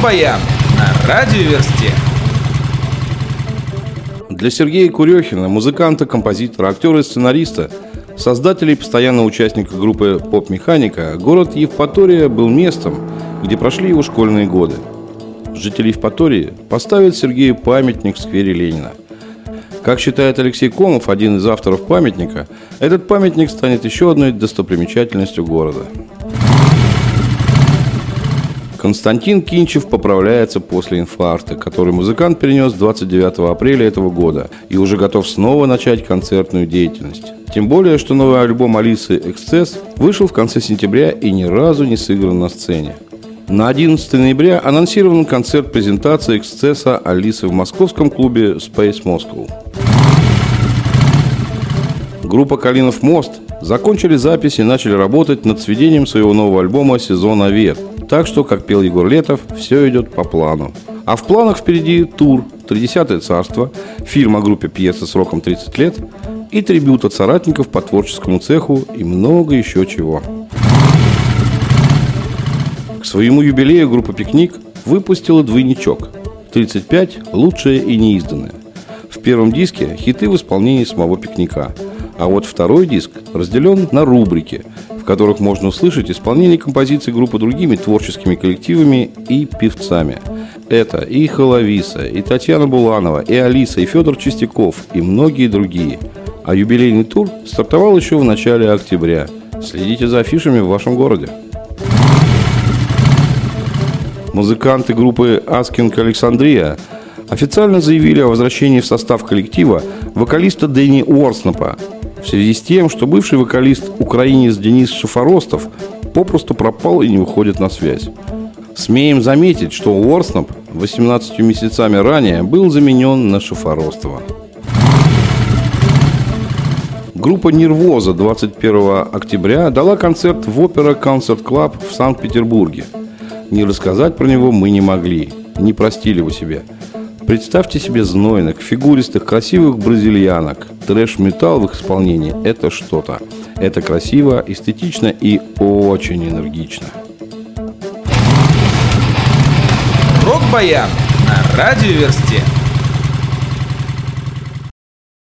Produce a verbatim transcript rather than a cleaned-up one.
РокБаян на радиоверсте. Для Сергея Курехина, музыканта, композитора, актера и сценариста, создателя и постоянного участника группы «Поп-механика», город Евпатория был местом, где прошли его школьные годы. Жители Евпатории поставят Сергею памятник в сквере Ленина. Как считает Алексей Комов, один из авторов памятника, этот памятник станет еще одной достопримечательностью города. Константин Кинчев поправляется после инфаркта, который музыкант перенес двадцать девятого апреля этого года и уже готов снова начать концертную деятельность. Тем более, что новый альбом Алисы «Эксцесс» вышел в конце сентября и ни разу не сыгран на сцене. На одиннадцатого ноября анонсирован концерт-презентация «Эксцесса» Алисы в московском клубе Space Moscow. Группа «Калинов мост» закончили запись и начали работать над сведением своего нового альбома «Сезон Овет». Так что, как пел Егор Летов, все идет по плану. А в планах впереди тур «Тридцатое царство», фильм о группе «Пьеса» сроком тридцать лет и трибют от соратников по творческому цеху и много еще чего. К своему юбилею группа «Пикник» выпустила «Двойничок» тридцать пять лучшее и неизданное. В первом диске хиты в исполнении самого «Пикника», а вот второй диск разделен на рубрики, в которых можно услышать исполнение композиций группы другими творческими коллективами и певцами. Это и Халависа, и Татьяна Буланова, и Алиса, и Федор Чистяков, и многие другие. А юбилейный тур стартовал еще в начале октября. Следите за афишами в вашем городе. Музыканты группы Asking Alexandria официально заявили о возвращении в состав коллектива вокалиста Дэнни Уорснапа в связи с тем, что бывший вокалист украинец Денис Шифоростов попросту пропал и не выходит на связь. Смеем заметить, что Уорснап восемнадцатью месяцами ранее был заменен на Шифоростова. Группа «Нервоза» двадцать первого октября дала концерт в Опера Концерт Клаб в Санкт-Петербурге. Не рассказать про него мы не могли, не простили вы себе. Представьте себе знойных, фигуристых, красивых бразильянок. Трэш-металл в их исполнении – это что-то. Это красиво, эстетично и очень энергично. РокБаян на радиоверсте.